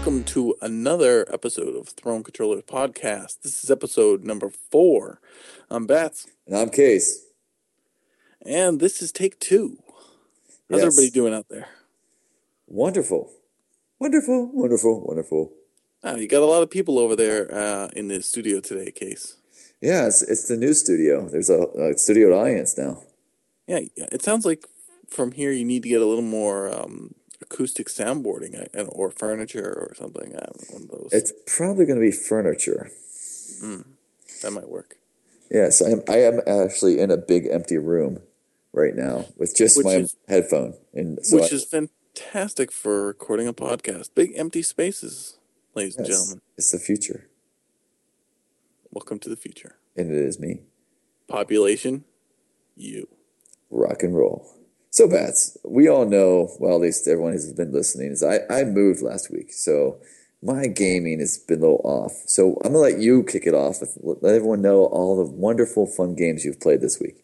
Welcome to another episode of Throne Controllers Podcast. This is episode number 4. I'm Bats. And I'm Case. And this is take 2. How's everybody doing out there? Wonderful. Wonderful, wonderful, wonderful. Oh, you got a lot of people over there in the studio today, Case. Yeah, it's the new studio. There's a studio audience now. Yeah, it sounds like from here you need to get a little more... acoustic soundboarding or furniture or something. One of those. It's probably going to be furniture. That might work. Yes, I am actually in a big empty room right now with just headphone. Which is fantastic for recording a podcast. Big empty spaces, ladies and gentlemen. It's the future. Welcome to the future. And it is me. Population, you. Rock and roll. So, Bats, we all know, well, at least everyone who's been listening, is I moved last week, so my gaming has been a little off. So I'm going to let you kick it off. Let everyone know all the wonderful, fun games you've played this week.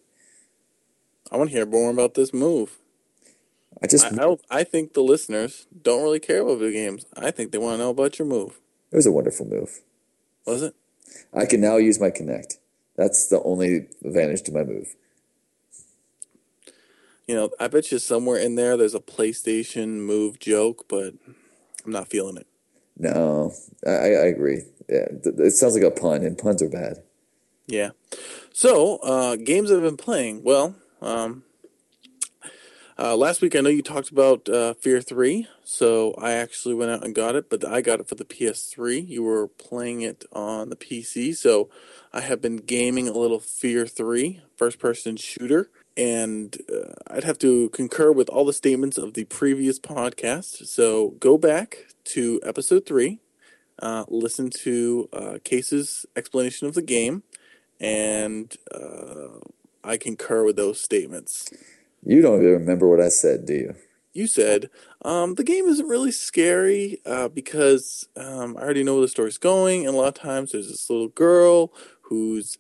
I want to hear more about this move. I think the listeners don't really care about video games. I think they want to know about your move. It was a wonderful move. Was it? I can now use my Kinect. That's the only advantage to my move. You know, I bet you somewhere in there there's a PlayStation Move joke, but I'm not feeling it. No, I agree. Yeah, it sounds like a pun, and puns are bad. Yeah. So, games I've been playing. Well, last week I know you talked about Fear 3, so I actually went out and got it, but I got it for the PS3. You were playing it on the PC, so I have been gaming a little Fear 3, first-person shooter. And I'd have to concur with all the statements of the previous podcast. So go back to episode 3, listen to Case's explanation of the game, and I concur with those statements. You don't even remember what I said, do you? You said, the game isn't really scary because I already know where the story's going, and a lot of times there's this little girl who's...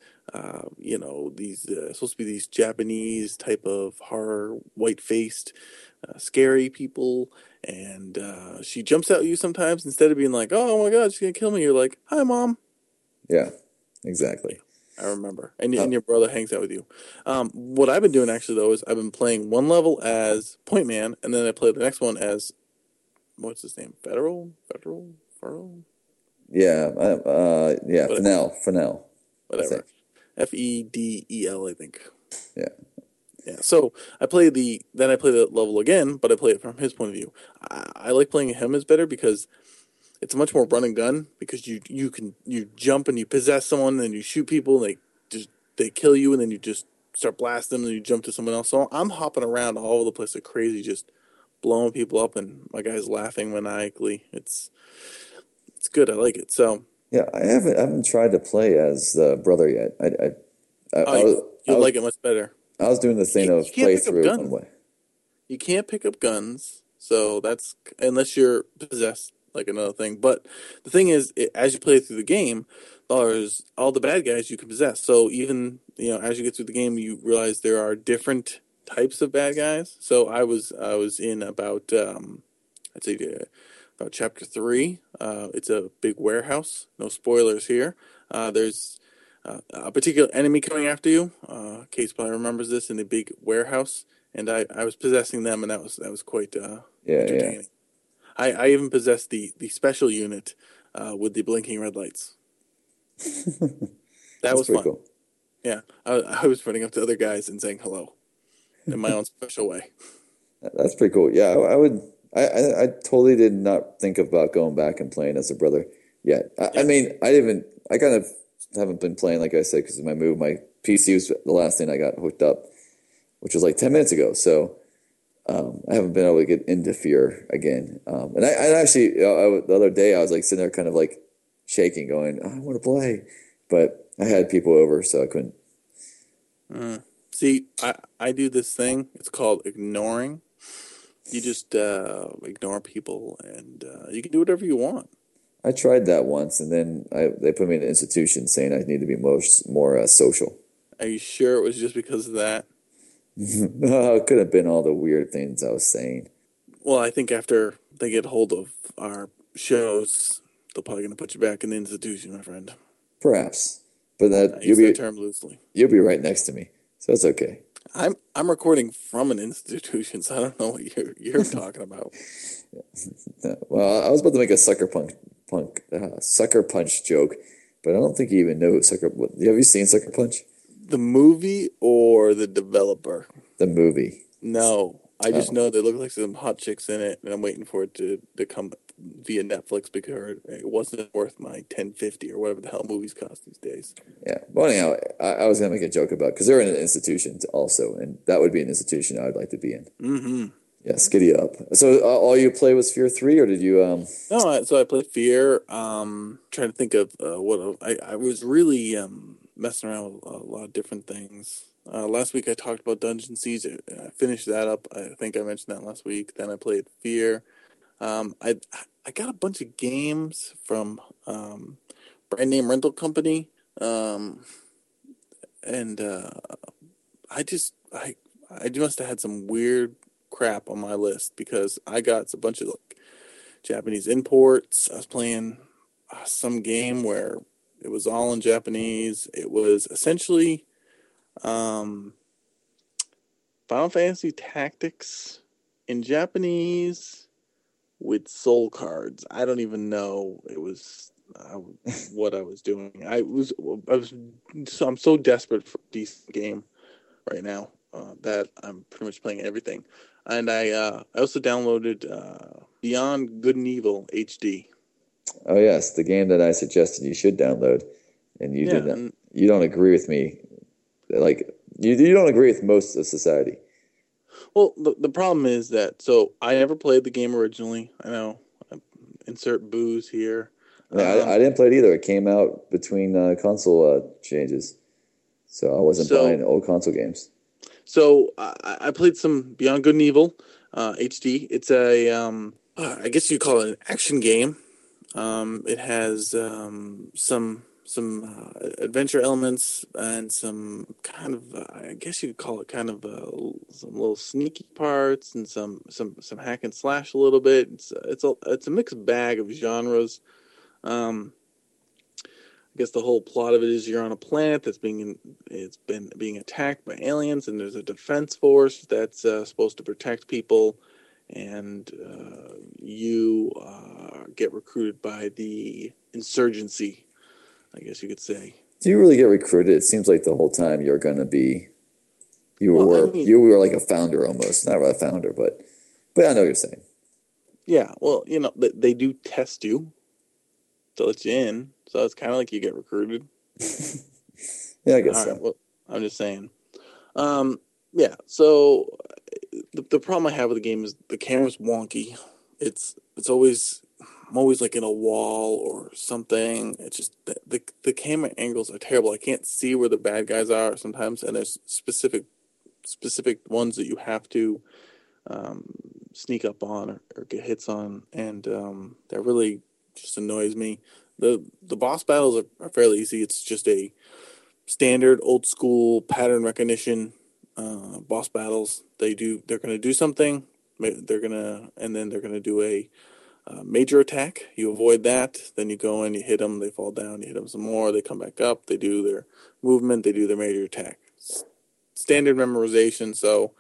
supposed to be these Japanese type of horror, white-faced, scary people, and she jumps out at you sometimes. Instead of being like, oh my god, she's going to kill me, you're like, hi, Mom. Yeah, exactly. I remember. And your brother hangs out with you. What I've been doing, actually, though, is I've been playing one level as Point Man, and then I play the next one as, what's his name, Federal? Yeah, Fennel. Whatever. F-E-D-E-L, I think. Yeah. So I play the level again, but I play it from his point of view. I like playing him as better because it's much more run and gun. Because you jump and you possess someone, and you shoot people, and they kill you, and then you just start blasting them, and you jump to someone else. So I'm hopping around all over the place like crazy, just blowing people up, and my guy's laughing maniacally. It's good. I like it. So. Yeah, I haven't tried to play as the brother yet. I like it much better. I was doing the thing of playthrough one way. You can't pick up guns, so that's unless you're possessed, like another thing. But the thing is, as you play through the game, there's all the bad guys you can possess. So even as you get through the game, you realize there are different types of bad guys. So I was in about I'd say. About Chapter 3, it's a big warehouse. No spoilers here. There's a particular enemy coming after you. Case probably remembers this in the big warehouse, and I was possessing them, and that was quite entertaining. Yeah. I even possessed the special unit with the blinking red lights. That was fun. Cool. Yeah, I was running up to other guys and saying hello in my own special way. That's pretty cool. Yeah, I would. I totally did not think about going back and playing as a brother yet. I mean, I kind of haven't been playing, like I said, because of my move. My PC was the last thing I got hooked up, which was like 10 minutes ago. So I haven't been able to get into Fear again. And I actually, the other day, I was like sitting there kind of like shaking, going, oh, I want to play. But I had people over, so I couldn't. See, I do this thing. It's called ignoring. You just ignore people, and you can do whatever you want. I tried that once, and then they put me in an institution saying I need to be more social. Are you sure it was just because of that? No, it could have been all the weird things I was saying. Well, I think after they get hold of our shows, they're probably going to put you back in the institution, my friend. Perhaps. But that, you'll be, that term loosely. You'll be right next to me, so it's okay. I'm recording from an institution, so I don't know what you're talking about. No, well, I was about to make a sucker punch joke, but I don't think you even know Sucker. Have you seen Sucker Punch? The movie or the developer? The movie. No, I just know they look like some hot chicks in it, and I'm waiting for it to come via Netflix because it wasn't worth my $10.50 or whatever the hell movies cost these days. Yeah, well, anyhow, I was gonna make a joke about because they're in an institution also, and that would be an institution I would like to be in. Mm-hmm. Yeah, skiddy up. So all you play was Fear 3, or did you? No, so I played Fear. Trying to think of what I was really messing around with a lot of different things. Last week I talked about Dungeon Siege. I finished that up. I think I mentioned that last week. Then I played Fear. I got a bunch of games from brand name rental company, and I must have had some weird crap on my list because I got a bunch of like Japanese imports. I was playing some game where it was all in Japanese. It was essentially Final Fantasy Tactics in Japanese with soul cards. I don't even know it was what I was doing. I'm so desperate for a decent game right now that I'm pretty much playing everything. And I also downloaded Beyond Good and Evil HD. Oh yes, the game that I suggested you should download, and you didn't. You don't agree with me. Like you don't agree with most of society. Well, the problem is that I never played the game originally. I know. Insert booze here. No, I didn't play it either. It came out between console changes, so I wasn't buying old console games. So I played some Beyond Good and Evil HD. It's a I guess you call it an action game. It has some adventure elements and some kind of I guess you could call it kind of some little sneaky parts and some hack and slash a little bit. It's a mixed bag of genres. I guess the whole plot of it is you're on a planet that's being attacked by aliens, and there's a defense force that's supposed to protect people, and you get recruited by the insurgency, I guess you could say. Do you really get recruited? It seems like the whole time you're going to be, you were like a founder almost. Not really a founder, but I know what you're saying. Yeah, well, you know, they do test you to let you in, so it's kind of like you get recruited. Yeah, I guess so. Right, well, I'm just saying. Yeah, so the problem I have with the game is the camera's wonky. It's always... I'm always like in a wall or something. It's just the camera angles are terrible. I can't see where the bad guys are sometimes, and there's specific ones that you have to sneak up on or get hits on, and that really just annoys me. The boss battles are fairly easy. It's just a standard old school pattern recognition boss battles. They're going to do something. Then they're going to do a major attack. You avoid that, then you go in, you hit them, they fall down, you hit them some more, they come back up, they do their movement, they do their major attack. Standard memorization, so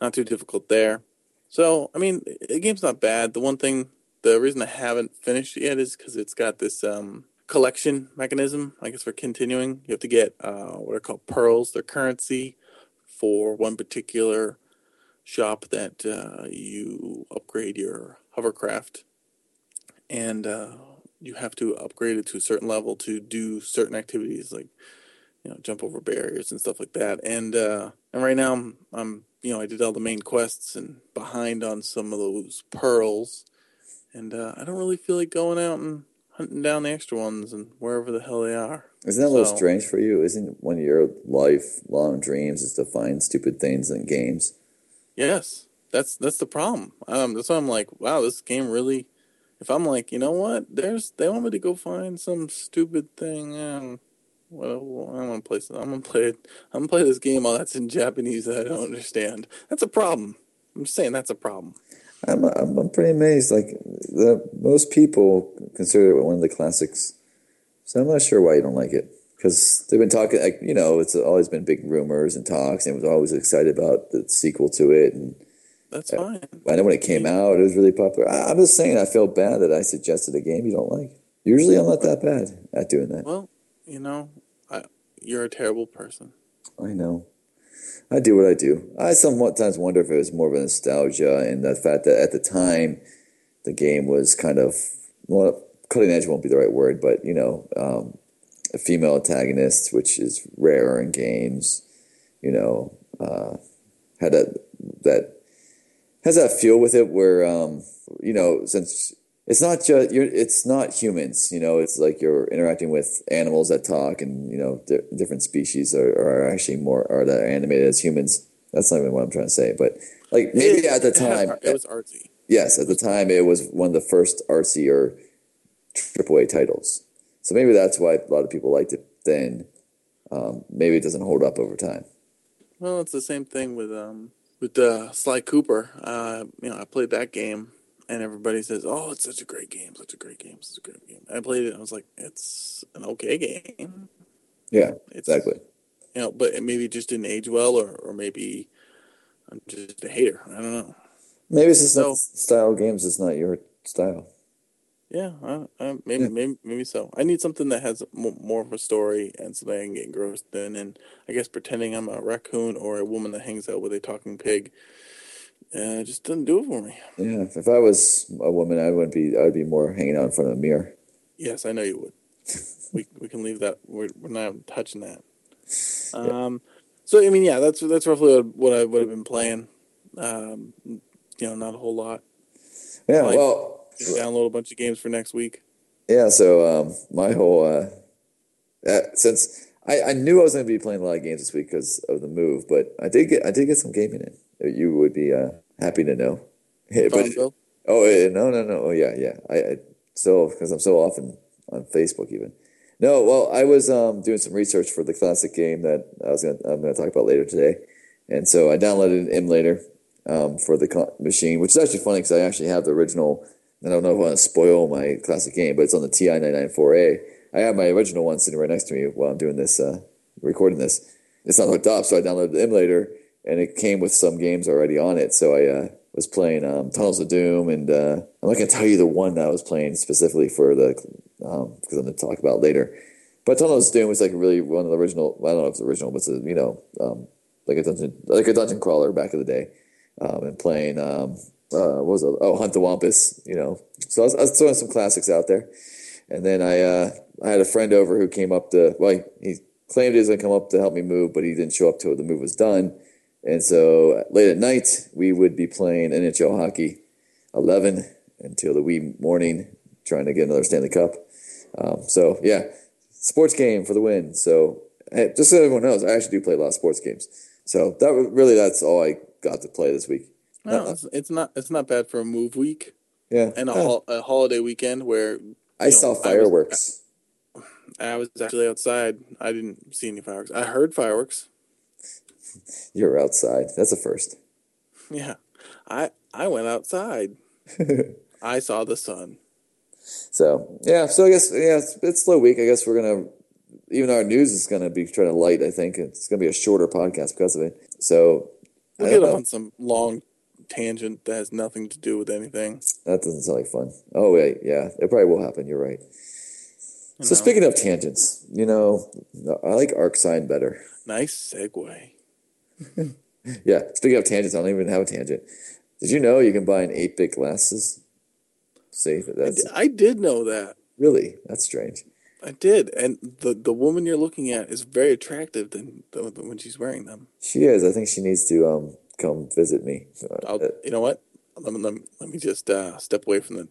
not too difficult there. So, I mean, the game's not bad. The reason I haven't finished it yet is because it's got this collection mechanism, I guess, for continuing. You have to get what are called pearls, their currency, for one particular shop that you upgrade your hovercraft. And you have to upgrade it to a certain level to do certain activities, like jump over barriers and stuff like that. And right now I'm I did all the main quests and behind on some of those pearls, and I don't really feel like going out and hunting down the extra ones and wherever the hell they are. Isn't that a little strange for you? Isn't one of your lifelong dreams is to find stupid things in games? Yes, that's the problem. That's why I'm like, wow, this game really. If I'm like, you know what, they want me to go find some stupid thing, and I'm gonna play this game. All that's in Japanese that I don't understand. That's a problem. I'm just saying that's a problem. I'm pretty amazed. Like, most people consider it one of the classics, so I'm not sure why you don't like it. Because they've been talking, like, you know, it's always been big rumors and talks, and I was always excited about the sequel to it. And that's fine. I know when it came out, it was really popular. I'm just saying, I feel bad that I suggested a game you don't like. Usually, I'm not that bad at doing that. Well, you know, you're a terrible person. I know. I do what I do. I sometimes wonder if it was more of a nostalgia and the fact that at the time the game was kind of, well, cutting edge won't be the right word, but, you know, a female antagonist, which is rare in games, you know, has that feel with it where, you know, since it's not just, it's not humans, you know, it's like you're interacting with animals that talk, and, you know, different species are actually more, are that are animated as humans. That's not even what I'm trying to say, but like maybe at the time. It was artsy. Yes, at the time it was one of the first artsier AAA titles. So maybe that's why a lot of people liked it then. Maybe it doesn't hold up over time. Well, it's the same thing with Sly Cooper. You know, I played that game. And everybody says, "Oh, it's such a great game, such a great game, such a great game." I played it, and I was like, "It's an okay game." Yeah, exactly. You know, but it maybe just didn't age well, or maybe I'm just a hater. I don't know. Maybe it's just not style of games. It's not your style. Yeah, maybe so. I need something that has more of a story and something I can get engrossed in. And I guess pretending I'm a raccoon or a woman that hangs out with a talking pig. It just doesn't do it for me. Yeah, if I was a woman, I would be more hanging out in front of a mirror. Yes, I know you would. we can leave that. We're not touching that. So I mean, yeah, that's roughly what I would have been playing. You know, not a whole lot. Yeah, like, well, just download a bunch of games for next week. Yeah, so my whole since I knew I was going to be playing a lot of games this week because of the move, but I did get some gaming in. You would be happy to know. But, no. Oh, yeah. Because I'm so often on Facebook even. No, well, I was doing some research for the classic game that I'm going to talk about later today. And so I downloaded an emulator for the machine, which is actually funny because I actually have the original. I don't know if I want to spoil my classic game, but it's on the TI-99-4A. I have my original one sitting right next to me while I'm doing this, recording this. It's not hooked up, so I downloaded the emulator. And it came with some games already on it. So I was playing Tunnels of Doom. And I'm not going to tell you the one that I was playing specifically for the, because I'm going to talk about it later. But Tunnels of Doom was like really one of the original, well, I don't know if it's original, but it's a, you know, like a dungeon crawler back in the day. And playing, what was it? Oh, Hunt the Wampus, you know. So I was throwing some classics out there. And then I had a friend over who came up to, well, he claimed he was going to come up to help me move, but he didn't show up till the move was done. And so late at night, we would be playing NHL Hockey 11 until the wee morning, trying to get another Stanley Cup. So, yeah, sports game for the win. So just so everyone knows, I actually do play a lot of sports games. So that's all I got to play this week. No, it's not bad for a move week. Yeah, and a holiday weekend where I saw fireworks. I was actually outside. I didn't see any fireworks. I heard fireworks. You're outside. That's a first. Yeah. I went outside. I saw the sun. So, yeah. So, I guess, yeah, it's a slow week. I guess we're going to, even our news is going to be kind of light, I think. It's going to be a shorter podcast because of it. So, we'll get off on some long tangent that has nothing to do with anything. That doesn't sound like fun. Oh, wait. Yeah. It probably will happen. You're right. So, speaking of tangents, you know, I like ArcSign better. Nice segue. Yeah, speaking of tangents, I don't even have a tangent. Did you know you can buy an 8-bit glasses? Safe. I did know that. Really? That's strange. I did, and the woman you're looking at is very attractive than when she's wearing them. She is. I think she needs to come visit me. You know what? Let me just step away from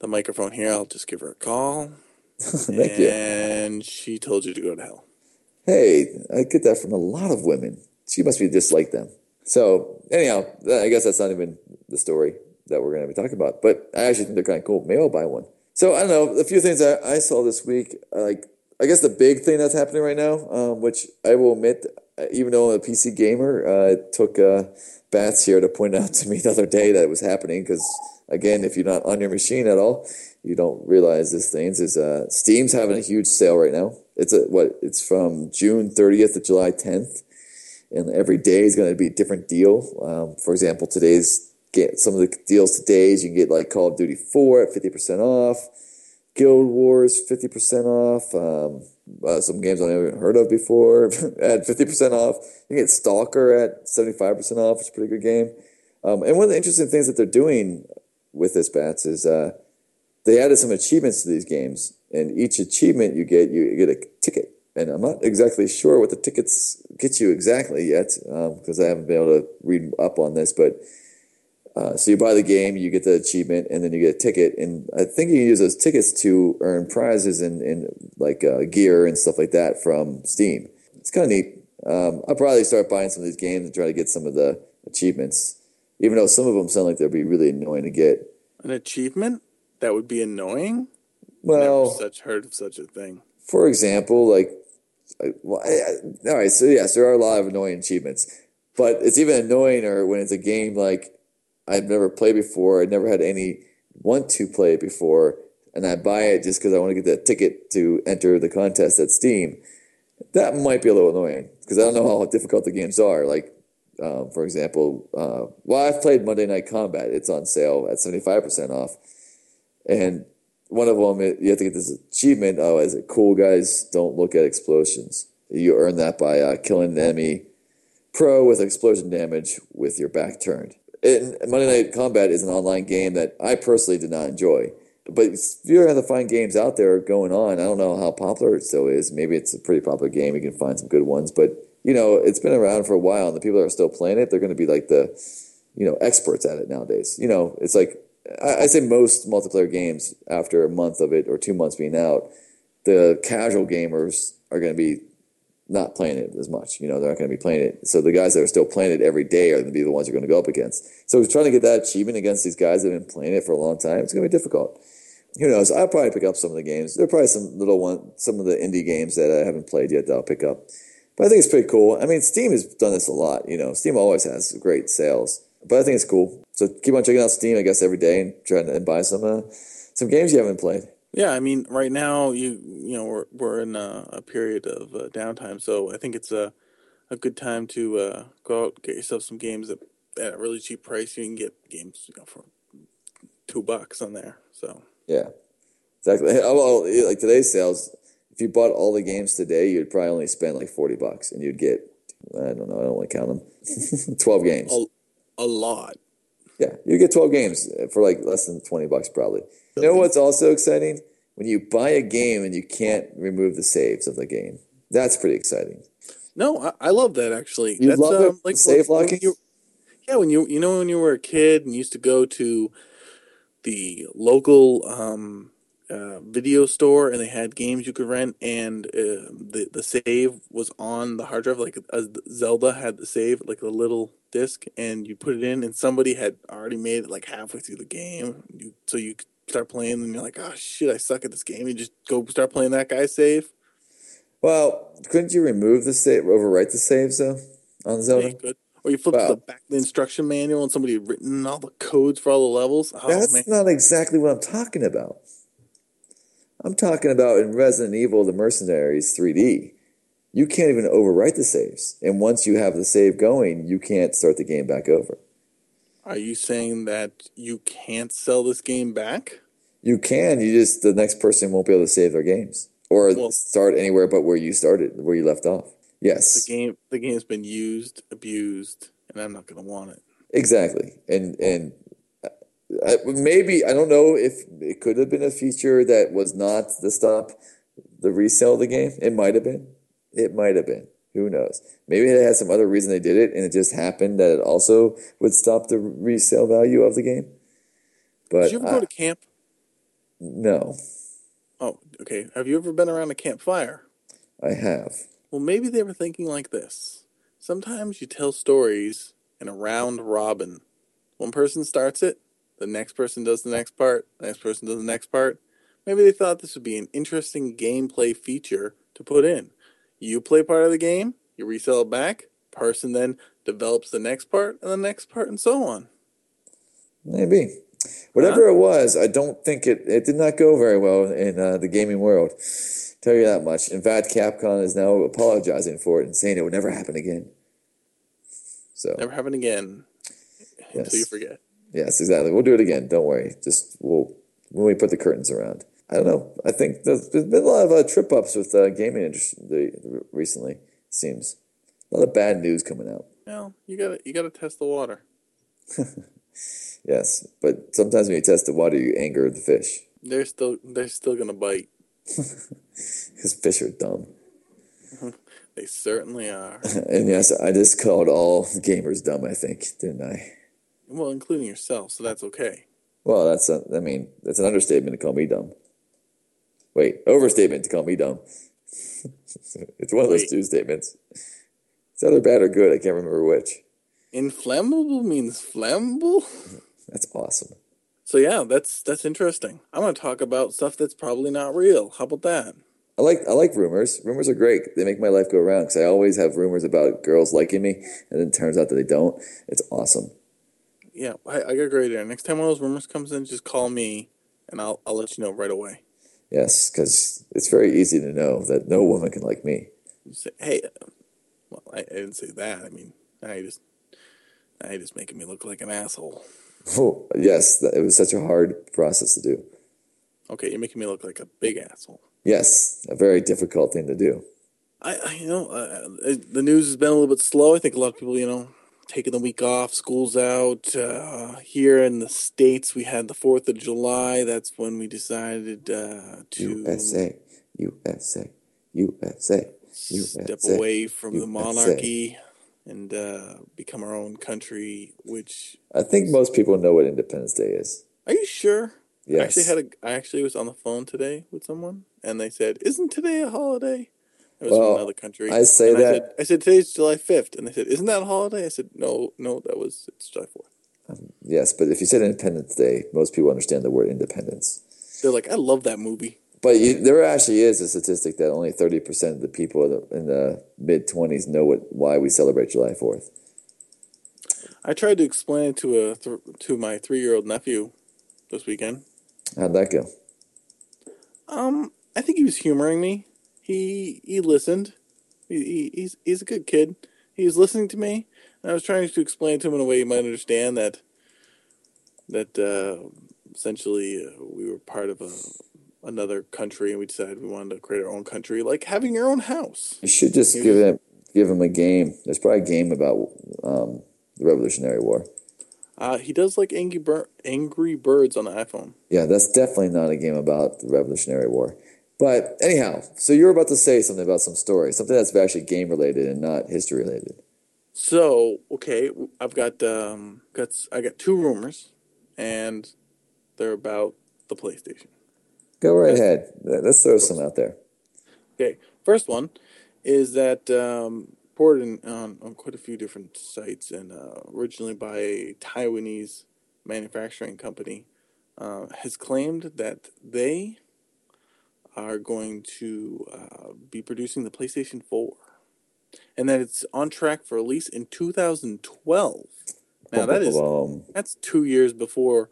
the microphone here. I'll just give her a call. Thank you. And she told you to go to hell. Hey, I get that from a lot of women. She must be just like them. So, anyhow, I guess that's not even the story that we're going to be talking about. But I actually think they're kind of cool. Maybe I'll buy one. So, I don't know. A few things I saw this week. Like, I guess the big thing that's happening right now, which I will admit even though I'm a PC gamer, it took Bats here to point out to me the other day that it was happening, because, again, if you're not on your machine at all, you don't realize these things. Is Steam's having a huge sale right now. It's a, It's from June 30th to July 10th, and every day is going to be a different deal. For example, some of the deals today's, you can get like Call of Duty 4 at 50% off, Guild Wars 50% off, some games I've never heard of before at 50% off. You can get Stalker at 75% off. It's a pretty good game. And one of the interesting things that they're doing with this, Bats, is they added some achievements to these games. And each achievement you get a ticket. And I'm not exactly sure what the tickets get you exactly yet, because I haven't been able to read up on this. But so you buy the game, you get the achievement, and then you get a ticket. And I think you can use those tickets to earn prizes and like gear and stuff like that from Steam. It's kind of neat. I'll probably start buying some of these games and try to get some of the achievements, even though some of them sound like they'll be really annoying to get. An achievement? That would be annoying? Well, I've never heard of such a thing. For example, all right, so yes, there are a lot of annoying achievements. But it's even annoyinger when it's a game like I've never played before, I never had any want to play it before, and I buy it just because I want to get that ticket to enter the contest at Steam. That might be a little annoying, because I don't know how difficult the games are. Like, for example, I've played Monday Night Combat. It's on sale at 75% off. And one of them, you have to get this achievement. Oh, is it cool, guys? Don't look at explosions. You earn that by killing an enemy pro with explosion damage with your back turned. And Monday Night Combat is an online game that I personally did not enjoy. But you have to find games out there going on. I don't know how popular it still is. Maybe it's a pretty popular game. You can find some good ones. But, you know, it's been around for a while, and the people that are still playing it, they're going to be like the, experts at it nowadays. You know, it's like, I say most multiplayer games, after a month of it or 2 months being out, the casual gamers are going to be not playing it as much. You know, they're not going to be playing it. So the guys that are still playing it every day are going to be the ones you're going to go up against. So we're trying to get that achievement against these guys that have been playing it for a long time. It's going to be difficult. Who knows? I'll probably pick up some of the games. There are probably some of the indie games that I haven't played yet that I'll pick up. But I think it's pretty cool. I mean, Steam has done this a lot. You know, Steam always has great sales. But I think it's cool. So keep on checking out Steam, I guess, every day and trying to buy some games you haven't played. Yeah, I mean, right now you know we're in a period of downtime, so I think it's a good time to go out and get yourself some games at a really cheap price. You can get games for $2 on there. So yeah, exactly. Well, like today's sales, if you bought all the games today, you'd probably only spend like $40, and you'd get I don't want to count them, 12 games. A lot. Yeah, you get 12 games for like less than $20 probably. You know what's also exciting? When you buy a game and you can't remove the saves of the game. That's pretty exciting. No, I love that actually. You love it, like save locking? When you were a kid and used to go to the local video store and they had games you could rent, and the save was on the hard drive. Like Zelda had the save, like a little disc, and you put it in, and somebody had already made it like halfway through the game. So you start playing, and you're like, oh shit, I suck at this game. You just go start playing that guy's save. Well, couldn't you remove the save, overwrite the saves though on Zelda? Yeah, you could. Or you flip to the back of the instruction manual, and somebody had written all the codes for all the levels. Oh, that's not exactly what I'm talking about. I'm talking about in Resident Evil, the Mercenaries 3D. You can't even overwrite the saves. And once you have the save going, you can't start the game back over. Are you saying that you can't sell this game back? You can. The next person won't be able to save their games. Or start anywhere but where you started, where you left off. Yes. The game's been used, abused, and I'm not going to want it. Exactly. And maybe, I don't know if it could have been a feature that was not to stop the resale of the game. It might have been. It might have been. Who knows? Maybe it had some other reason they did it, and it just happened that it also would stop the resale value of the game. But did you ever go to camp? No. Oh, okay. Have you ever been around a campfire? I have. Well, maybe they were thinking like this. Sometimes you tell stories in a round robin. One person starts it. The next person does the next part. The next person does the next part. Maybe they thought this would be an interesting gameplay feature to put in. You play part of the game. You resell it back. Person then develops the next part and the next part and so on. Maybe. Whatever it was, I don't think it did not go very well in the gaming world. Tell you that much. In fact, Capcom is now apologizing for it and saying it would never happen again. So never happen again. Yes. Until you forget. Yes, exactly. We'll do it again. Don't worry. Just when we put the curtains around. I don't know. I think there's been a lot of trip ups with gaming industry recently. It seems a lot of bad news coming out. Well, you gotta test the water. Yes, but sometimes when you test the water, you anger the fish. They're still gonna bite. Because fish are dumb. They certainly are. And yes, I just called all gamers dumb, I think, didn't I? Well, including yourself, so that's okay. Well, that's an understatement to call me dumb. Wait, overstatement to call me dumb. It's one of those two statements. It's either bad or good, I can't remember which. Inflammable means flammable? That's awesome. So yeah, that's interesting. I'm going to talk about stuff that's probably not real. How about that? I like rumors. Rumors are great. They make my life go around because I always have rumors about girls liking me, and then it turns out that they don't. It's awesome. Yeah, I got great there. Next time one of those rumors comes in, just call me, and I'll let you know right away. Yes, because it's very easy to know that no woman can like me. You say, hey, well, I didn't say that. I mean, now you're just making me look like an asshole. Oh, yes. It was such a hard process to do. Okay, you're making me look like a big asshole. Yes, a very difficult thing to do. I the news has been a little bit slow. I think a lot of people, taking the week off, school's out. Here in the States, we had the 4th of July. That's when we decided to... USA. Step away from USA. The monarchy. And become our own country, which... I think most people know what Independence Day is. Are you sure? Yes. I actually was on the phone today with someone, and they said, isn't today a holiday? It was from another country. I say and that... I said, today's July 5th. And they said, isn't that a holiday? I said, no, it's July 4th. Yes, but if you said Independence Day, most people understand the word independence. They're like, I love that movie. But there actually is a statistic that only 30% of the people in the mid-20s know why we celebrate July 4th. I tried to explain it to my 3-year-old nephew this weekend. How'd that go? I think he was humoring me. He listened. He's a good kid. He was listening to me, and I was trying to explain to him in a way he might understand that essentially we were part of another country, and we decided we wanted to create our own country, like having your own house. You should just give him a game. There's probably a game about the Revolutionary War. He does like Angry Birds on the iPhone. Yeah, that's definitely not a game about the Revolutionary War. But anyhow, so you're about to say something about some story, something that's actually game-related and not history-related. So, okay, I've got two rumors, and they're about the PlayStation. Go right ahead. Let's throw some out there. Okay. First one is that reported on quite a few different sites and originally by a Taiwanese manufacturing company has claimed that they are going to be producing the PlayStation 4 and that it's on track for release in 2012. Now, that's 2 years before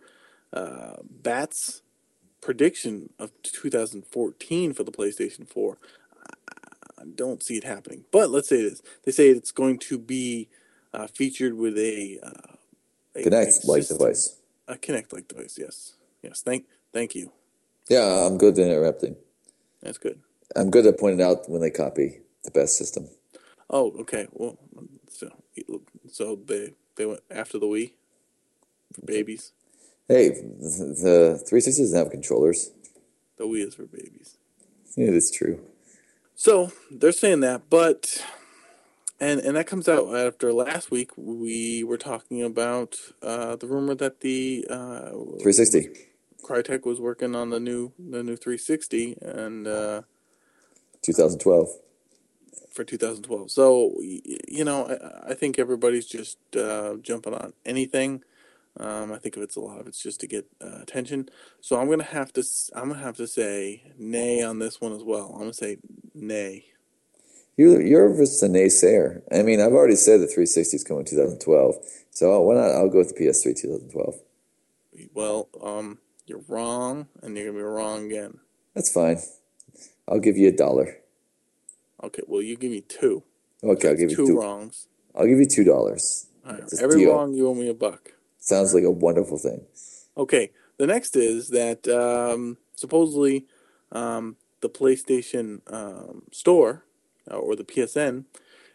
Bat's prediction of 2014 for the PlayStation 4. I don't see it happening. But let's say this. They say it's going to be featured with a Kinect-like device. A Kinect-like device, yes. Yes, thank you. Yeah, I'm good at interrupting. That's good. I'm good at pointing out when they copy the best system. Oh, okay. Well, so they went after the Wii for babies. Hey, the 360 doesn't have controllers. The Wii is for babies. Yeah, that's true. So, they're saying that, but... And that comes out after last week. We were talking about the rumor that the... 360. Crytek was working on the new 360 and... 2012. For 2012. So, I think everybody's just jumping on anything. I think it's a lot of it's just to get attention. So I'm gonna have to say nay on this one as well. I'm gonna say nay. You're just a naysayer. I mean, I've already said the 360 is coming in 2012, so why not? I'll go with the PS3 2012. Well, you're wrong, and you're gonna be wrong again. That's fine. I'll give you $1. Okay. Well, you give me $2. Okay, I'll give you two wrongs. I'll give you $2. All right. Every wrong, you owe me $1. Sounds like a wonderful thing. Okay. The next is that supposedly the PlayStation Store or the PSN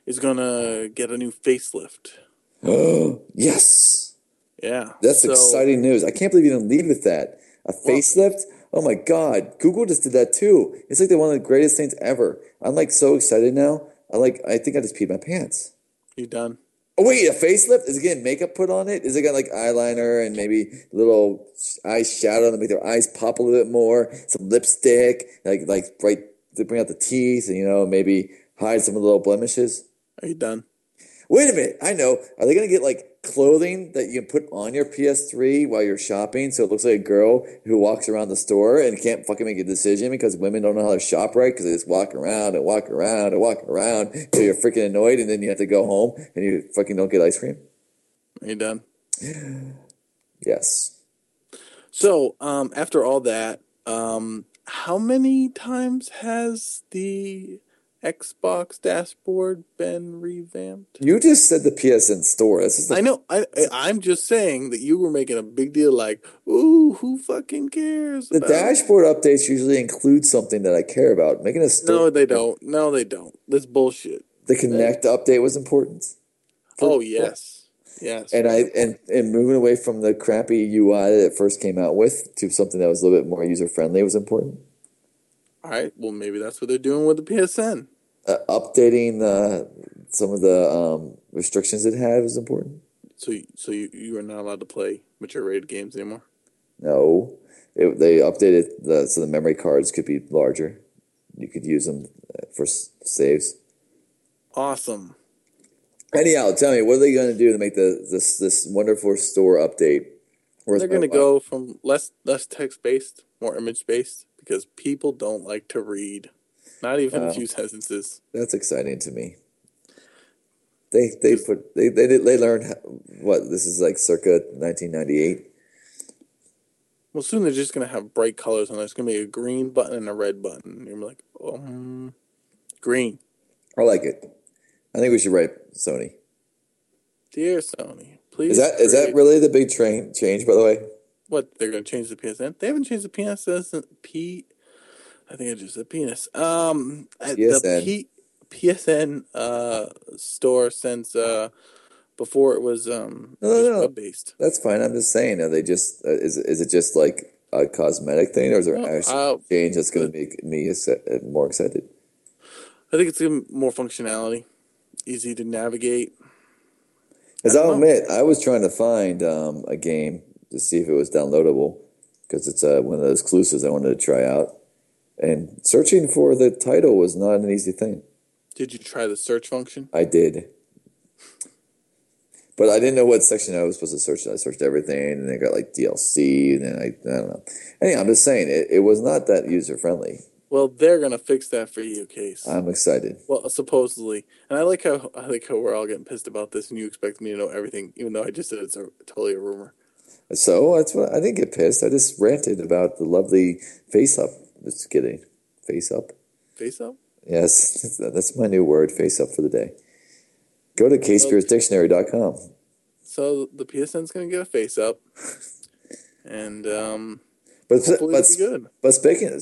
is gonna get a new facelift. Oh yes. Yeah. That's exciting news. I can't believe you didn't lead with that. A facelift? Oh my God. Google just did that too. It's like one of the greatest things ever. I'm like so excited now. I think I just peed my pants. You done? Oh wait, a facelift? Is it getting makeup put on it? Is it got like eyeliner and maybe little eyeshadow to make their eyes pop a little bit more? Some lipstick, like right to bring out the teeth, and maybe hide some of the little blemishes. Are you done? Wait a minute. I know. Are they going to get like clothing that you can put on your PS3 while you're shopping so it looks like a girl who walks around the store and can't fucking make a decision because women don't know how to shop right because they just walk around and walk around and walk around until you're freaking annoyed and then you have to go home and you fucking don't get ice cream? Are you done? Yes. So after all that, how many times has the Xbox dashboard been revamped? You just said the PSN Store. I know. I'm just saying that you were making a big deal like, ooh, who fucking cares? The dashboard updates usually include something that I care about. Making a store. No, they don't. No, they don't. That's bullshit. The Kinect update was important. Oh, yes. Yes, and I moving away from the crappy UI that it first came out with to something that was a little bit more user friendly was important. All right, well maybe that's what they're doing with the PSN. Updating some of the restrictions it had was important. So you are not allowed to play mature rated games anymore? No, they updated so the memory cards could be larger. You could use them for saves. Awesome. Anyhow, tell me, what are they going to do to make this wonderful store update? They're going to go from less text-based, more image-based, because people don't like to read, not even a few sentences. That's exciting to me. They learned what this is like circa 1998. Well, soon they're just going to have bright colors, and there's going to be a green button and a red button. You're like, oh, green. I like it. I think we should write Sony. Dear Sony, please. Is that really the big change, by the way? What, they're going to change the PSN? They haven't changed the PSN. I think I just said penis. PSN. The PSN store since before it was web-based. That's fine. I'm just saying. Are they just is it just like a cosmetic thing, or is there actually a change that's going to make me more excited? I think it's more functionality. Easy to navigate. As I'll admit, I was trying to find a game to see if it was downloadable because it's one of those exclusives I wanted to try out. And searching for the title was not an easy thing. Did you try the search function? I did. But I didn't know what section I was supposed to search. I searched everything, and I got like DLC, and then I don't know. Anyhow, I'm just saying, it was not that user-friendly. Well, they're gonna fix that for you, Case. I'm excited. Well, supposedly, and I like how we're all getting pissed about this, and you expect me to know everything, even though I just said it's totally a rumor. So that's what I didn't get pissed. I just ranted about the lovely face up. Just kidding, face up. Face up. Yes, that's my new word. Face up for the day. Go to CaseBeersDictionary.com. So the PSN's gonna get a face up, and But speaking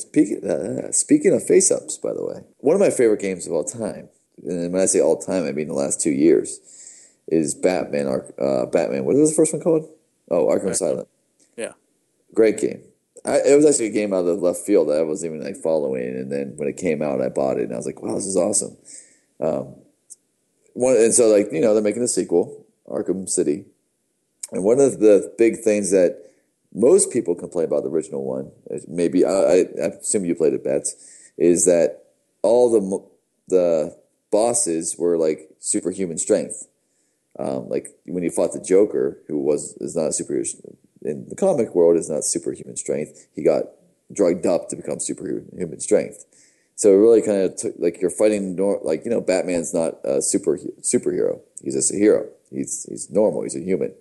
of face-ups, by the way, one of my favorite games of all time, and when I say all time, I mean the last 2 years, is Batman. Batman. What was the first one called? Oh, Arkham Asylum. Yeah. Great game. It was actually a game out of the left field that I wasn't even following, and then when it came out, I bought it, and I was like, wow, this is awesome. They're making a sequel, Arkham City. And one of the big things that most people complain about the original one, maybe, I assume you played it, Bats, is that all the bosses were like superhuman strength. Like when you fought the Joker, who is not a superhero, in the comic world is not superhuman strength. He got drugged up to become superhuman strength. So it really kind of took, like, you're fighting, like, you know, Batman's not a superhero. He's just a hero. He's normal. He's a human.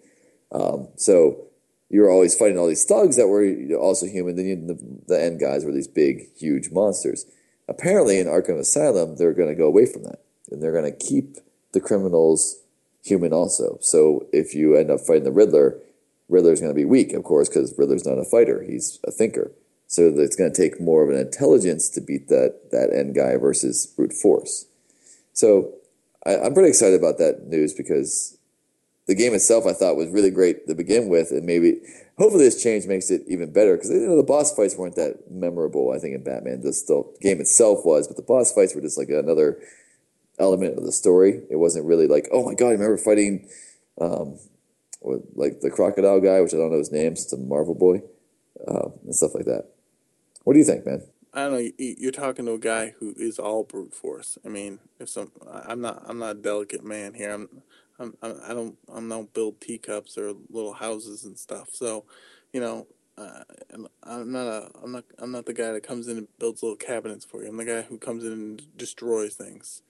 So you're always fighting all these thugs that were also human. Then the end guys were these big, huge monsters. Apparently, in Arkham Asylum, they're going to go away from that. And they're going to keep the criminals human also. So if you end up fighting the Riddler, Riddler's going to be weak, of course, because Riddler's not a fighter. He's a thinker. So it's going to take more of an intelligence to beat that end guy versus brute force. So I'm pretty excited about that news because the game itself I thought was really great to begin with, and maybe hopefully this change makes it even better because the boss fights weren't that memorable. I think in Batman, the game itself was, but the boss fights were just like another element of the story. It wasn't really like, oh my god, I remember fighting with, like, the crocodile guy, which I don't know his name, so it's a Marvel boy and stuff like that. What do you think, man? I don't know. You're talking to a guy who is all brute force. I mean, I'm not a delicate man here. I don't build teacups or little houses and stuff. So, you know, I'm not the guy that comes in and builds little cabinets for you. I'm the guy who comes in and destroys things.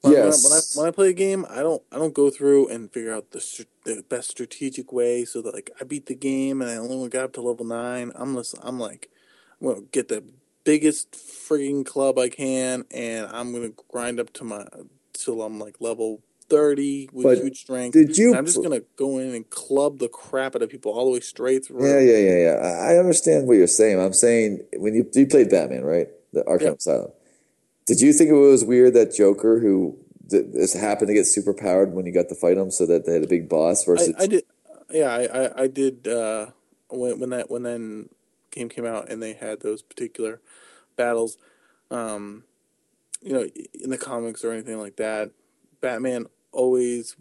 But yes. When I play a game, I don't go through and figure out the best strategic way so that, like, I beat the game and I only got up to level 9. I'm like, I'm gonna get the biggest frigging club I can, and I'm gonna grind up till I'm like level 30 with huge strength. I'm just gonna go in and club the crap out of people all the way straight through. Yeah. I understand what you're saying. I'm saying when you played Batman, right? The Arkham Asylum. Did you think it was weird that Joker, who just happened to get superpowered when you got to fight him, so that they had a big boss versus? I did. Yeah, I did. When game came out and they had those particular battles, you know, in the comics or anything like that, Batman always,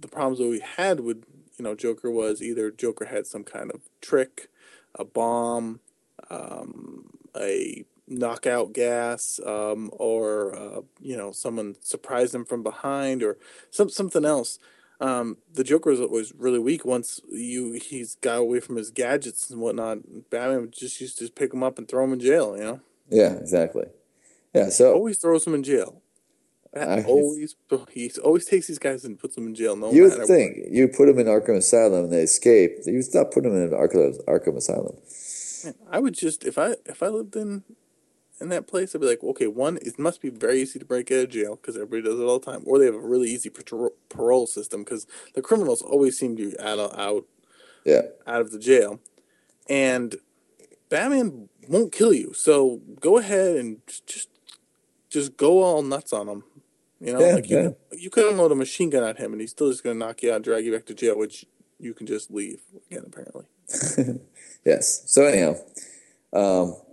the problems that we had with, you know, Joker was either Joker had some kind of trick, a bomb, a knockout gas, or, you know, someone surprised him from behind or something else. The Joker was always really weak once he's got away from his gadgets and whatnot. Batman just used to pick him up and throw him in jail, you know? Yeah, exactly. Yeah, so... He always throws him in jail. He always takes these guys and puts them in jail. No, you think. What. You put them in Arkham Asylum and they escape. You stop putting them in Arkham Asylum. Man, I would just... If I lived in that place, I'd be like, okay, one, it must be very easy to break out of jail because everybody does it all the time, or they have a really easy parole system because the criminals always seem to be out of the jail. And Batman won't kill you, so go ahead and just go all nuts on him. You know, you could unload a machine gun at him, and he's still just going to knock you out, and drag you back to jail, which you can just leave again, apparently. Yes. So anyhow.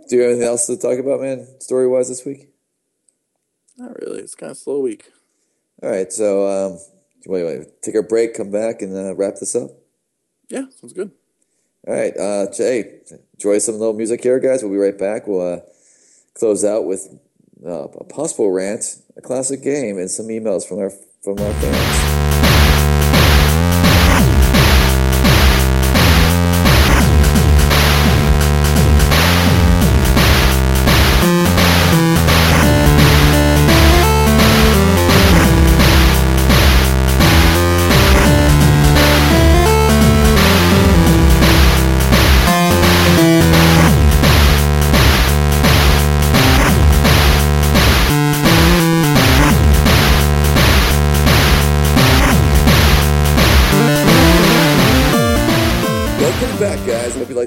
Do you have anything else to talk about, man, story-wise this week? Not really. It's kind of a slow week. All right. So wait, take a break, come back, and wrap this up? Yeah, sounds good. All right. Jay, enjoy some little music here, guys. We'll be right back. We'll close out with a possible rant, a classic game, and some emails from our fans.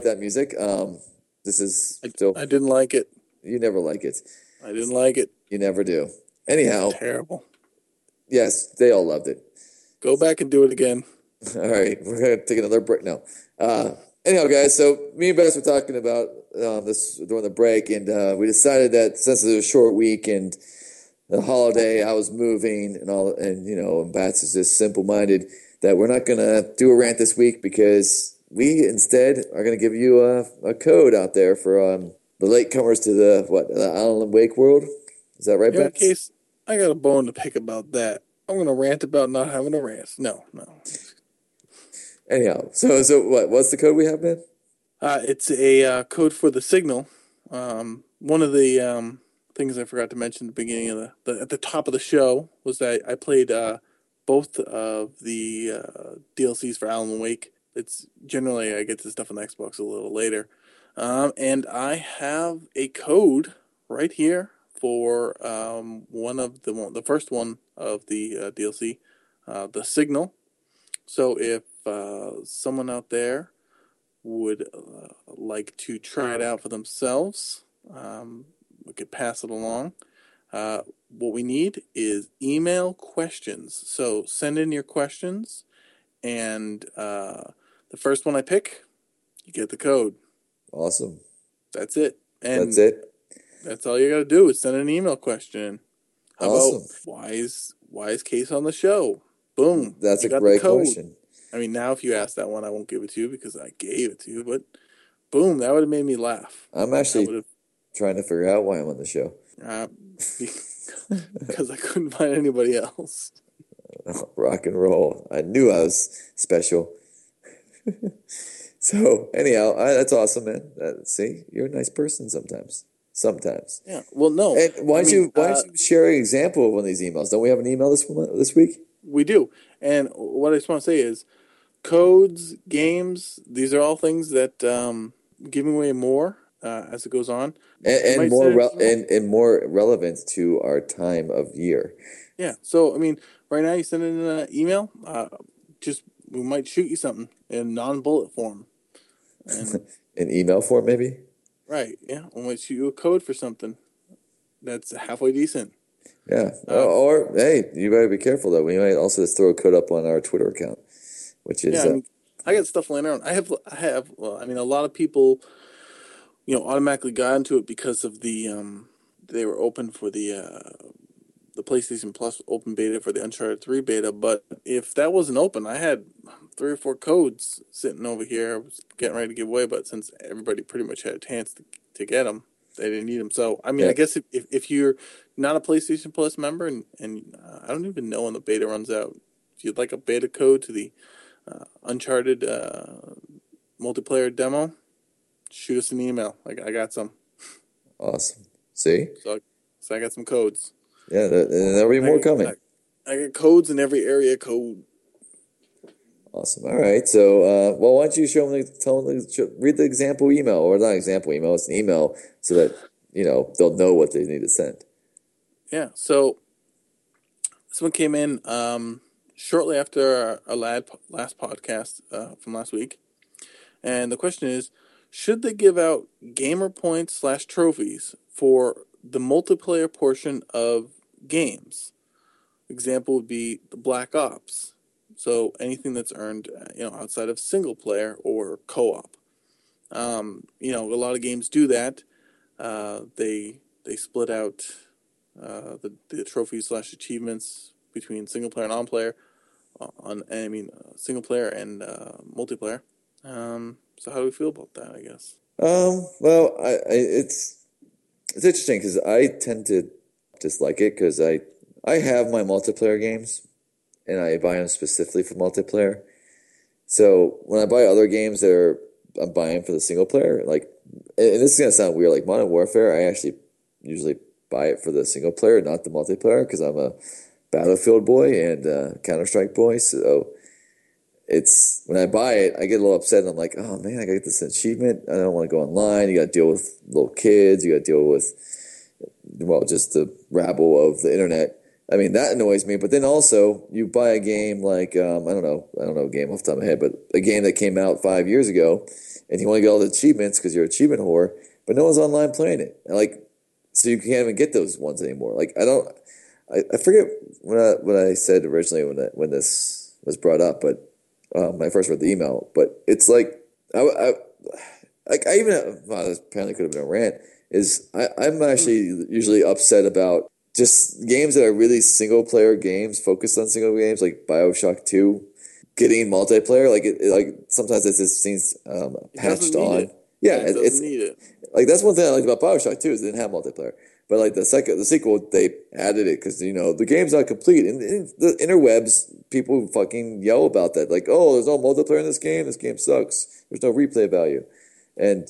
That music. This is still. I didn't like it. You never like it. I didn't like it. You never do. Anyhow, terrible. Yes, they all loved it. Go back and do it again. All right, we're gonna take another break now. Anyhow, guys. So me and Bess were talking about this during the break, and we decided that since it was a short week and the holiday, I was moving and all, and you know, and Bats is just simple-minded that we're not gonna do a rant this week because. We instead are going to give you a code out there for the latecomers to the Alan Wake world. Is that right, Bats? In case I got a bone to pick about that. I'm going to rant about not having a rant. No. Anyhow, so what's the code we have, man? It's a code for The Signal. One of the things I forgot to mention at the beginning of the at the top of the show was that I played both of the DLCs for Alan Wake. It's generally I get to stuff on the Xbox a little later, and I have a code right here for one of the first one of the DLC, The Signal. So if someone out there would like to try it out for themselves, we could pass it along. What we need is email questions. So send in your questions, and the first one I pick, you get the code. Awesome. That's it. And that's it. That's all you got to do is send an email question. How awesome. About why is Case on the show? Boom. That's a great question. I mean, now if you ask that one, I won't give it to you because I gave it to you. But boom, that would have made me laugh. I'm actually trying to figure out why I'm on the show. Because I couldn't find anybody else. Rock and roll. I knew I was special. So anyhow, that's awesome, man. See, you're a nice person sometimes. Sometimes. Yeah. Well, no. And why don't you share an example of one of these emails? Don't we have an email this week? We do. And what I just want to say is codes, games, these are all things that give away more as it goes on. And more relevant to our time of year. Yeah. So, I mean, right now you send in an email, we might shoot you something in non-bullet form. And an email form, maybe? Right, yeah. We might shoot you a code for something that's halfway decent. Yeah. Hey, you better be careful, though. We might also just throw a code up on our Twitter account, which is... Yeah, I got stuff laying around. I have a lot of people, automatically got into it because of the... they were open for the PlayStation Plus open beta for the Uncharted 3 beta, but if that wasn't open, I had 3 or 4 codes sitting over here. I was getting ready to give away, but since everybody pretty much had a chance to get them, they didn't need them. So, I mean, yeah. I guess if you're not a PlayStation Plus member, and I don't even know when the beta runs out, if you'd like a beta code to the Uncharted multiplayer demo, shoot us an email. I got some. Awesome. See? So I got some codes. Yeah, there'll be more coming. I got codes in every area code. Awesome. All right. So, why don't you read the example email, or not example email, it's an email so that, they'll know what they need to send. Yeah. So, this one came in shortly after our last podcast from last week. And the question is, should they give out gamer points / trophies for the multiplayer portion of games? Example would be the Black Ops. So anything that's earned, outside of single player or co-op. A lot of games do that. They split out the trophies / achievements between single player and non-player. Single player and multiplayer. So how do we feel about that? I guess. Well, It's interesting because I tend to dislike it because I have my multiplayer games and I buy them specifically for multiplayer. So when I buy other games I'm buying for the single player, and this is going to sound weird, like Modern Warfare, I actually usually buy it for the single player, not the multiplayer, because I'm a Battlefield boy and a Counter-Strike boy. So it's when I buy it, I get a little upset and I'm like, oh man, I got to get this achievement. I don't want to go online. You got to deal with little kids, you got to deal with, just the rabble of the internet. I mean, that annoys me. But then also, you buy a game like, I don't know a game off the top of my head, but a game that came out 5 years ago, and you want to get all the achievements because you're an achievement whore, but no one's online playing it. So you can't even get those ones anymore. I forget what I said originally when this was brought up, but when I first read the email, but it's like, this apparently could have been a rant, is I'm actually usually upset about just games that are really single-player games, focused on single games, like Bioshock 2, getting multiplayer. Sometimes it just seems patched on. It. Yeah, it doesn't need it. That's one thing I liked about Bioshock 2 is it didn't have multiplayer. But the sequel, they added it because the game's not complete. And in the interwebs, people fucking yell about that, like, "Oh, there's no multiplayer in this game. This game sucks. There's no replay value." And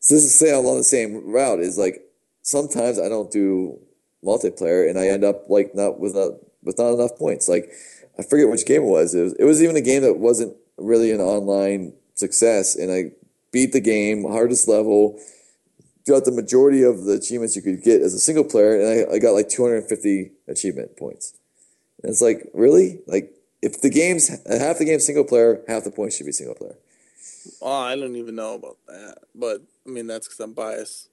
so this is along the same route. Is like, sometimes I don't do multiplayer and I end up like not enough points. Like I forget which game it was. It was even a game that wasn't really an online success, and I beat the game, hardest level, got the majority of the achievements you could get as a single player, and I got like 250 achievement points. And it's like, really? Like if the game's half the game single player, half the points should be single player. Oh, I don't even know about that, but I mean that's because I'm biased.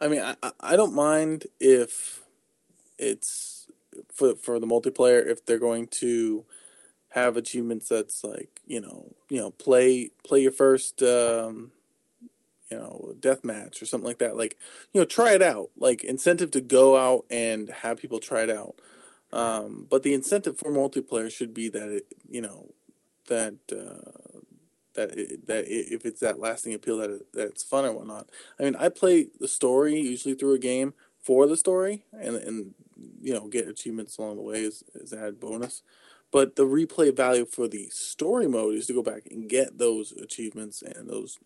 I mean I don't mind if it's for the multiplayer if they're going to have achievements that's like you know play your first death match or something like that, like try it out, like incentive to go out and have people try it out. But the incentive for multiplayer should be that if it's that lasting appeal that it's fun and whatnot. I mean, I play the story usually through a game for the story and get achievements along the way as an added bonus. But the replay value for the story mode is to go back and get those achievements and those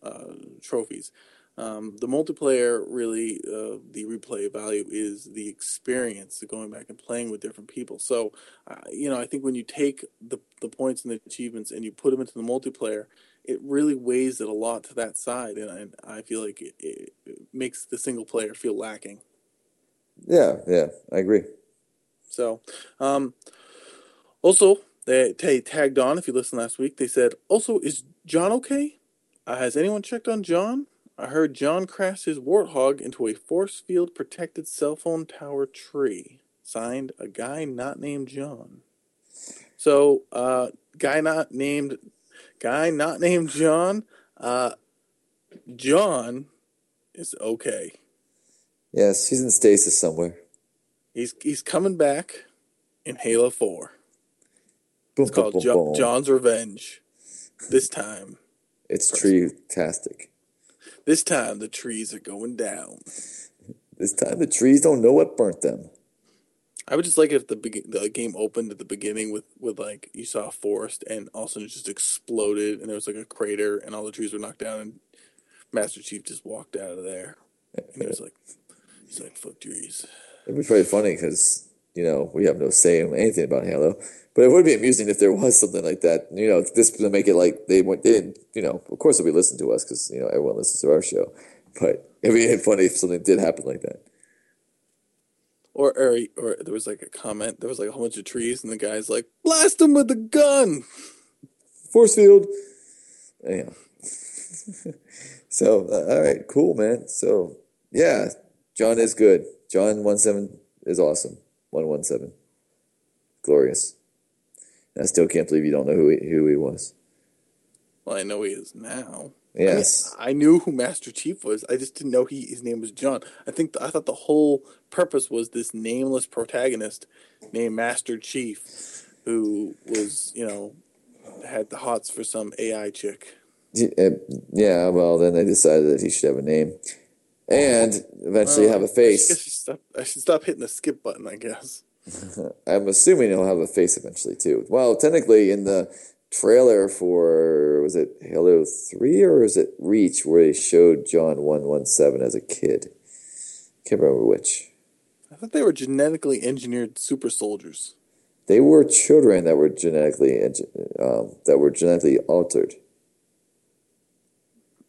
trophies. The multiplayer really, the replay value is the experience of going back and playing with different people. So, I think when you take the points and the achievements and you put them into the multiplayer, it really weighs it a lot to that side. And I feel like it makes the single player feel lacking. Yeah, I agree. So, also, they tagged on, if you listened last week, they said, also, is John okay? Has anyone checked on John? I heard John crashed his Warthog into a force field protected cell phone tower tree. Signed, a guy not named John. So, guy not named John. John is okay. Yes, he's in stasis somewhere. He's coming back in Halo 4. It's called John's Revenge. This time, it's tree-tastic. This time, the trees are going down. This time, the trees don't know what burnt them. I would just like it if the game opened at the beginning with like, you saw a forest, and all of a sudden it just exploded, and there was like a crater, and all the trees were knocked down, and Master Chief just walked out of there. And he was like, fuck trees. It'd be pretty funny, because, we have no say in anything about Halo. But it would be amusing if there was something like that. This would make it like they didn't, of course they'll be listening to us because, everyone listens to our show. But it'd be funny if something did happen like that. Or there was like a comment, there was like a whole bunch of trees and the guy's like, blast them with the gun! Force field! Anyhow. So, all right, cool, man. So, yeah, John is good. John 17 is awesome. 117. Glorious. I still can't believe you don't know who he was. Well, I know he is now. Yes. I knew who Master Chief was. I just didn't know his name was John. I thought the whole purpose was this nameless protagonist named Master Chief who was, had the hots for some AI chick. Yeah, well, then they decided that he should have a name. And eventually have a face. I should stop hitting the skip button, I guess. I'm assuming he'll have a face eventually too. Well, technically in the trailer for was it Halo 3 or was it Reach where they showed John 117 as a kid? Can't remember which. I thought they were genetically engineered super soldiers. They were children that were genetically altered.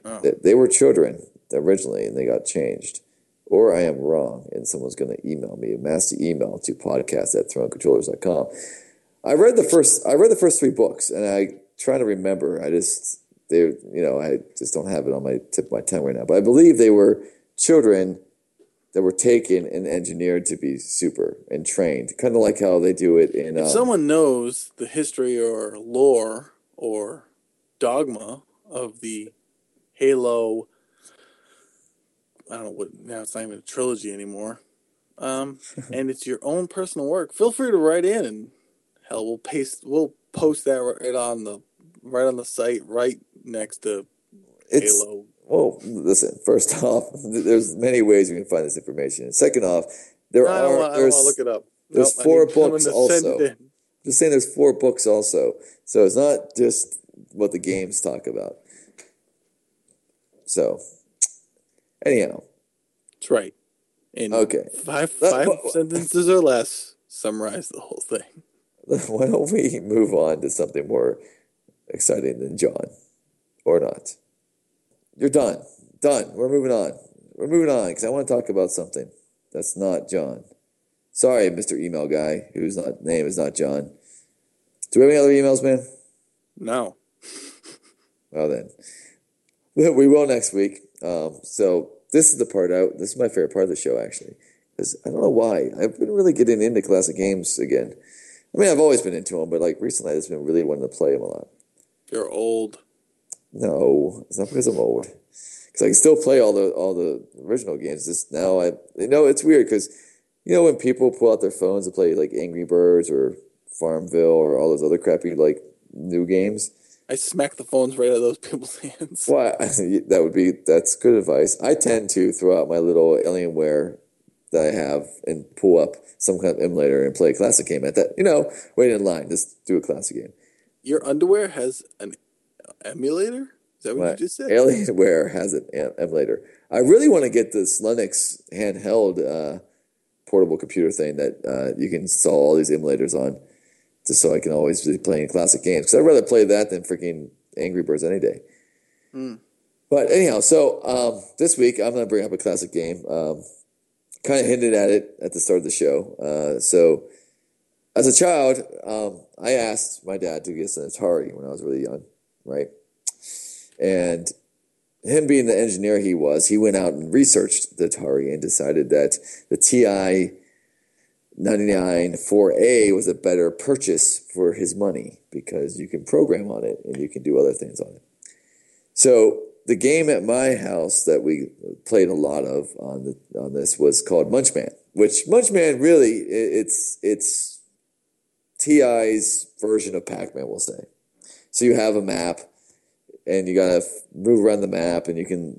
Oh. They were children originally, and they got changed. Or I am wrong, and someone's going to email me a master email to podcast@thronecontrollers.com. I read the first three books, and I try to remember. I just don't have it on my tip of my tongue right now. But I believe they were children that were taken and engineered to be super and trained, kind of like how they do it in. If someone knows the history or lore or dogma of the Halo. I don't know what, now it's not even a trilogy anymore. And it's your own personal work. Feel free to write in and hell, we'll post that right on the site right next to Halo. Well, listen, first off, there's many ways we can find this information. And second off, I don't want to look it up. There's four books also. Just saying there's four books also. So it's not just what the games talk about. So, anyhow. That's right. In okay. Five sentences or less, summarize the whole thing. Why don't we move on to something more exciting than John? Or not. You're done. Done. We're moving on. We're moving on because I want to talk about something that's not John. Sorry, Mr. Email Guy, whose name is not John. Do we have any other emails, man? No. Well, then. We will next week. So this is the part out. This is my favorite part of the show, actually. Because I don't know why. I've been really getting into classic games again. I mean, I've always been into them, but like recently I've been really wanting to play them a lot. You're old. No, it's not because I'm old. Because I can still play all the original games. Just now, it's weird because you know when people pull out their phones to play like Angry Birds or Farmville or all those other crappy like new games. I smack the phones right out of those people's hands. Well, that's good advice. I tend to throw out my little Alienware that I have and pull up some kind of emulator and play a classic game at that. You know, wait in line, just do a classic game. Your underwear has an emulator? Is that what you just said? Alienware has an emulator. I really want to get this Linux handheld portable computer thing that you can install all these emulators on just so I can always be playing classic games. Because I'd rather play that than freaking Angry Birds any day. Mm. But anyhow, so this week I'm going to bring up a classic game. Kind of hinted at it at the start of the show. So as a child, I asked my dad to get us an Atari when I was really young. Right. And him being the engineer he was, he went out and researched the Atari and decided that the TI-99-4A was a better purchase for his money because you can program on it and you can do other things on it. So the game at my house that we played a lot of on this was called Munchman, which Munchman really it's TI's version of Pac-Man, we'll say. So you have a map, and you gotta move around the map, and you can,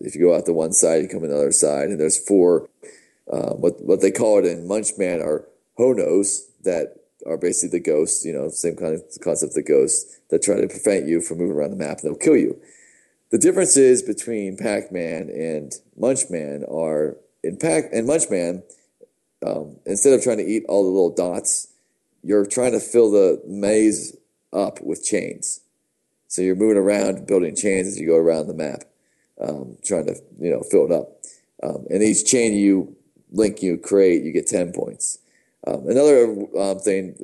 if you go out to one side, you come to the other side, and there's four, what they call it in Munchman are Hoonos that are basically the ghosts, same kind of concept, the ghosts that try to prevent you from moving around the map, and they'll kill you. The differences between Pac-Man and Munchman are in Munchman, instead of trying to eat all the little dots, you're trying to fill the maze up with chains. So you're moving around building chains as you go around the map, trying to fill it up. And each chain you create, you get 10 points. Another thing,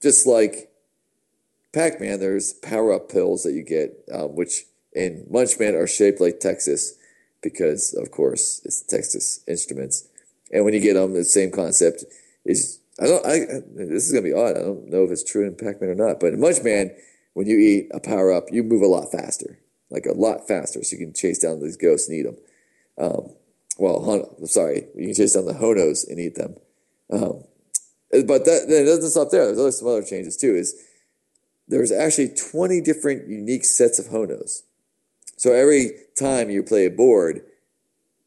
just like Pac-Man, there's power-up pills that you get, which in Munchman are shaped like Texas because, of course, it's Texas Instruments. And when you get them, the same concept is... this is going to be odd. I don't know if it's true in Pac-Man or not, but in Munchman, when you eat a power-up, you move a lot faster, so you can chase down these ghosts and eat them. You can chase down the Hoonos and eat them. But then it doesn't stop there. There's some other changes, too, is there's actually 20 different unique sets of Hoonos. So every time you play a board,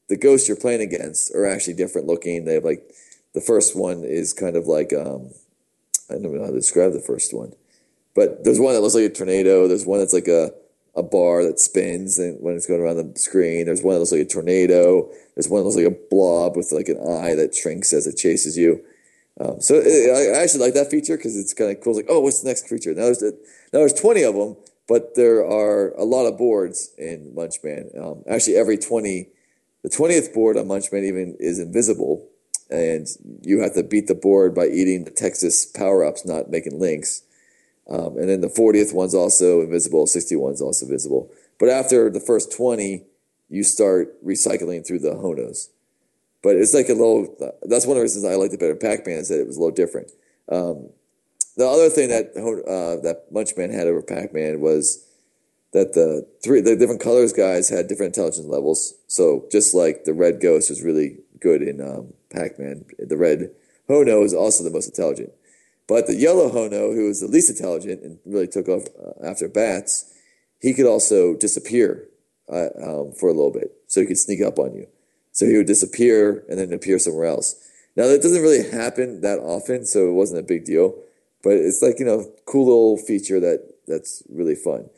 the ghosts you're playing against are actually different looking. They have, like... The first one is kind of like, I don't know how to describe the first one. But there's one that looks like a tornado. There's one that's like a bar that spins and when it's going around the screen. There's one that looks like a tornado. There's one that looks like a blob with like an eye that shrinks as it chases you. I actually like that feature because it's kind of cool. It's like, oh, what's the next creature? Now there's 20 of them, but there are a lot of boards in Munchman. Actually, every 20, the 20th board on Munchman even is invisible. And you have to beat the board by eating the Texas power-ups, not making links. And then the 40th one's also invisible, 61's also visible. But after the first 20, you start recycling through the Hoonos. But it's like a little... That's one of the reasons I liked it better Pac-Man is that it was a little different. The other thing that Munchman had over Pac-Man was that the different colors guys had different intelligence levels. So just like the red ghost was really... good in Pac-Man. The red Hoono is also the most intelligent. But the yellow Hoono, who was the least intelligent and really took off after bats, he could also disappear for a little bit. So he could sneak up on you. So he would disappear and then appear somewhere else. Now, that doesn't really happen that often, so it wasn't a big deal. But it's like, cool little feature that's really fun.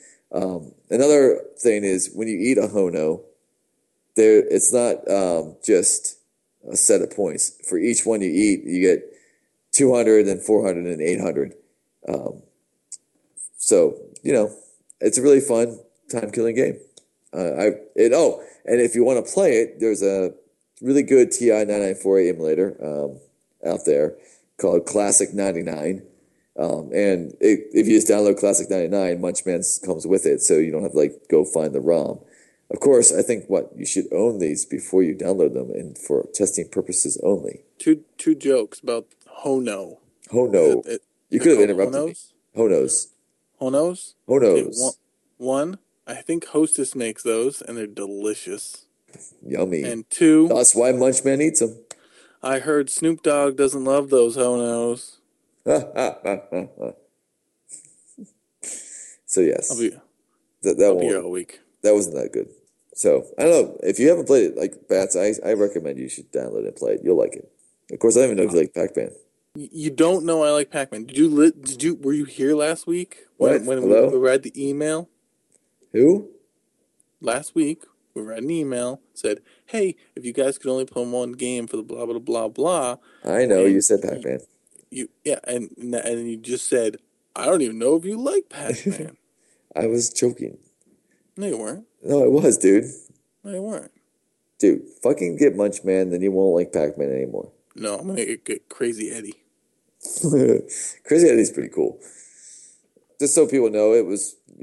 Another thing is when you eat a Hoono, there, it's not just a set of points. For each one you eat, you get 200 and 400 and 800. So, you know, it's a really fun time-killing game. And if you want to play it, there's a really good TI-99-4A emulator out there called Classic 99. If you just download Classic 99, Munchman comes with it, so you don't have to like go find the ROM. Of course, I think you should own these before you download them, and for testing purposes only. Two jokes about Hoonos. Hoonos. You could have interrupted me. Hoonos. Hoonos. Hoonos. Okay, one, I think Hostess makes those, and they're delicious. Yummy. And two, that's why Munchman eats them. I heard Snoop Dogg doesn't love those Hoonos. So yes, I'll be here all week. That wasn't that good. So I don't know if you haven't played it, like Bats. I recommend you should download and play it. You'll like it. Of course, I don't even know if you like Pac-Man. You don't know I like Pac-Man. Were you here last week when we read the email? Who? Last week we read an email said, "Hey, if you guys could only play one game for the blah blah blah blah." I know you said Pac-Man. And you just said, I don't even know if you like Pac-Man. I was joking. No, you weren't. No, I was, dude. No, you weren't. Dude, fucking get Munchman, then you won't like Pac-Man anymore. No, I'm going to get Crazy Eddie. Crazy Eddie's pretty cool. Just so people know, you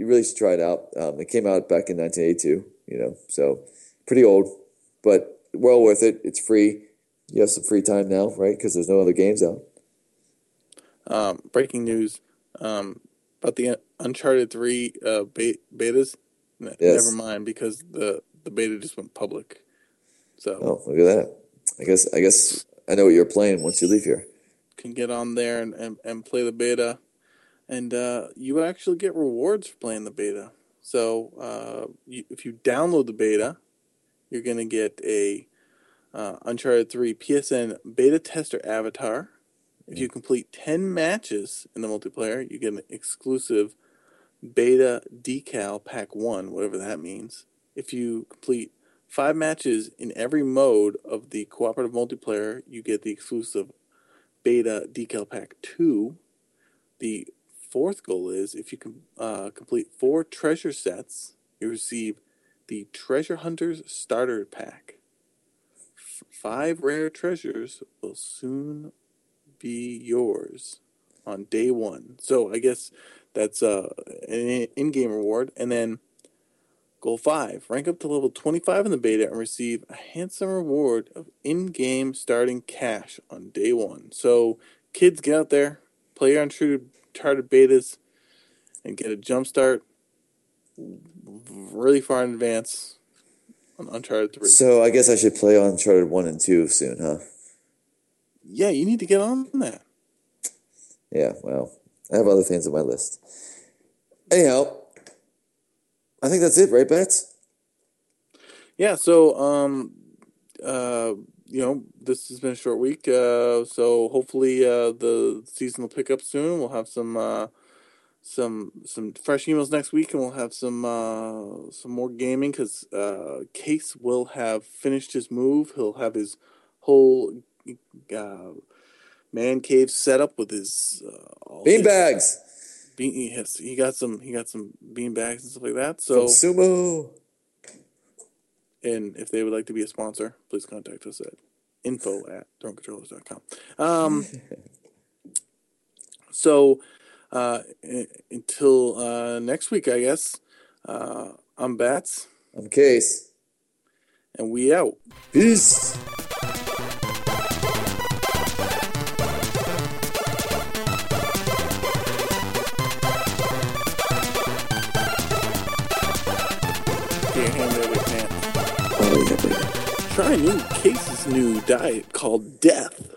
really should try it out. It came out back in 1982, so pretty old, but well worth it. It's free. You have some free time now, right? Because there's no other games out. Breaking news about the Uncharted 3 betas. Yes. Never mind, because the beta just went public. So look at that. I guess I know what you're playing once you leave here. Can get on there and play the beta, and you actually get rewards for playing the beta. So if you download the beta, you're gonna get a Uncharted 3 PSN beta tester avatar. If you complete 10 matches in the multiplayer, you get an exclusive beta decal pack 1, whatever that means. If you complete 5 matches in every mode of the cooperative multiplayer, you get the exclusive beta decal pack 2. The fourth goal is if you can complete 4 treasure sets, you receive the Treasure Hunters Starter Pack. 5 rare treasures will soon be yours on day 1. So I guess that's an in-game reward. And then goal 5, rank up to level 25 in the beta and receive a handsome reward of in-game starting cash on day 1. So kids, get out there, play your Uncharted betas, and get a jump start really far in advance on Uncharted 3. So I guess I should play Uncharted 1 and 2 soon, huh? Yeah, you need to get on that. Yeah, well, I have other things on my list. Anyhow, I think that's it, right, Bats? Yeah, so, this has been a short week, so hopefully the season will pick up soon. We'll have some fresh emails next week, and we'll have some more gaming, because Case will have finished his move. He'll have his whole man cave set up with his bean bags. He got some bean bags and stuff like that. So from Sumo. And if they would like to be a sponsor, please contact us at info@thronecontrollers.com. So until next week, I guess. I'm Bats. I'm Case. And we out. Peace. Try new Case's new diet called Death.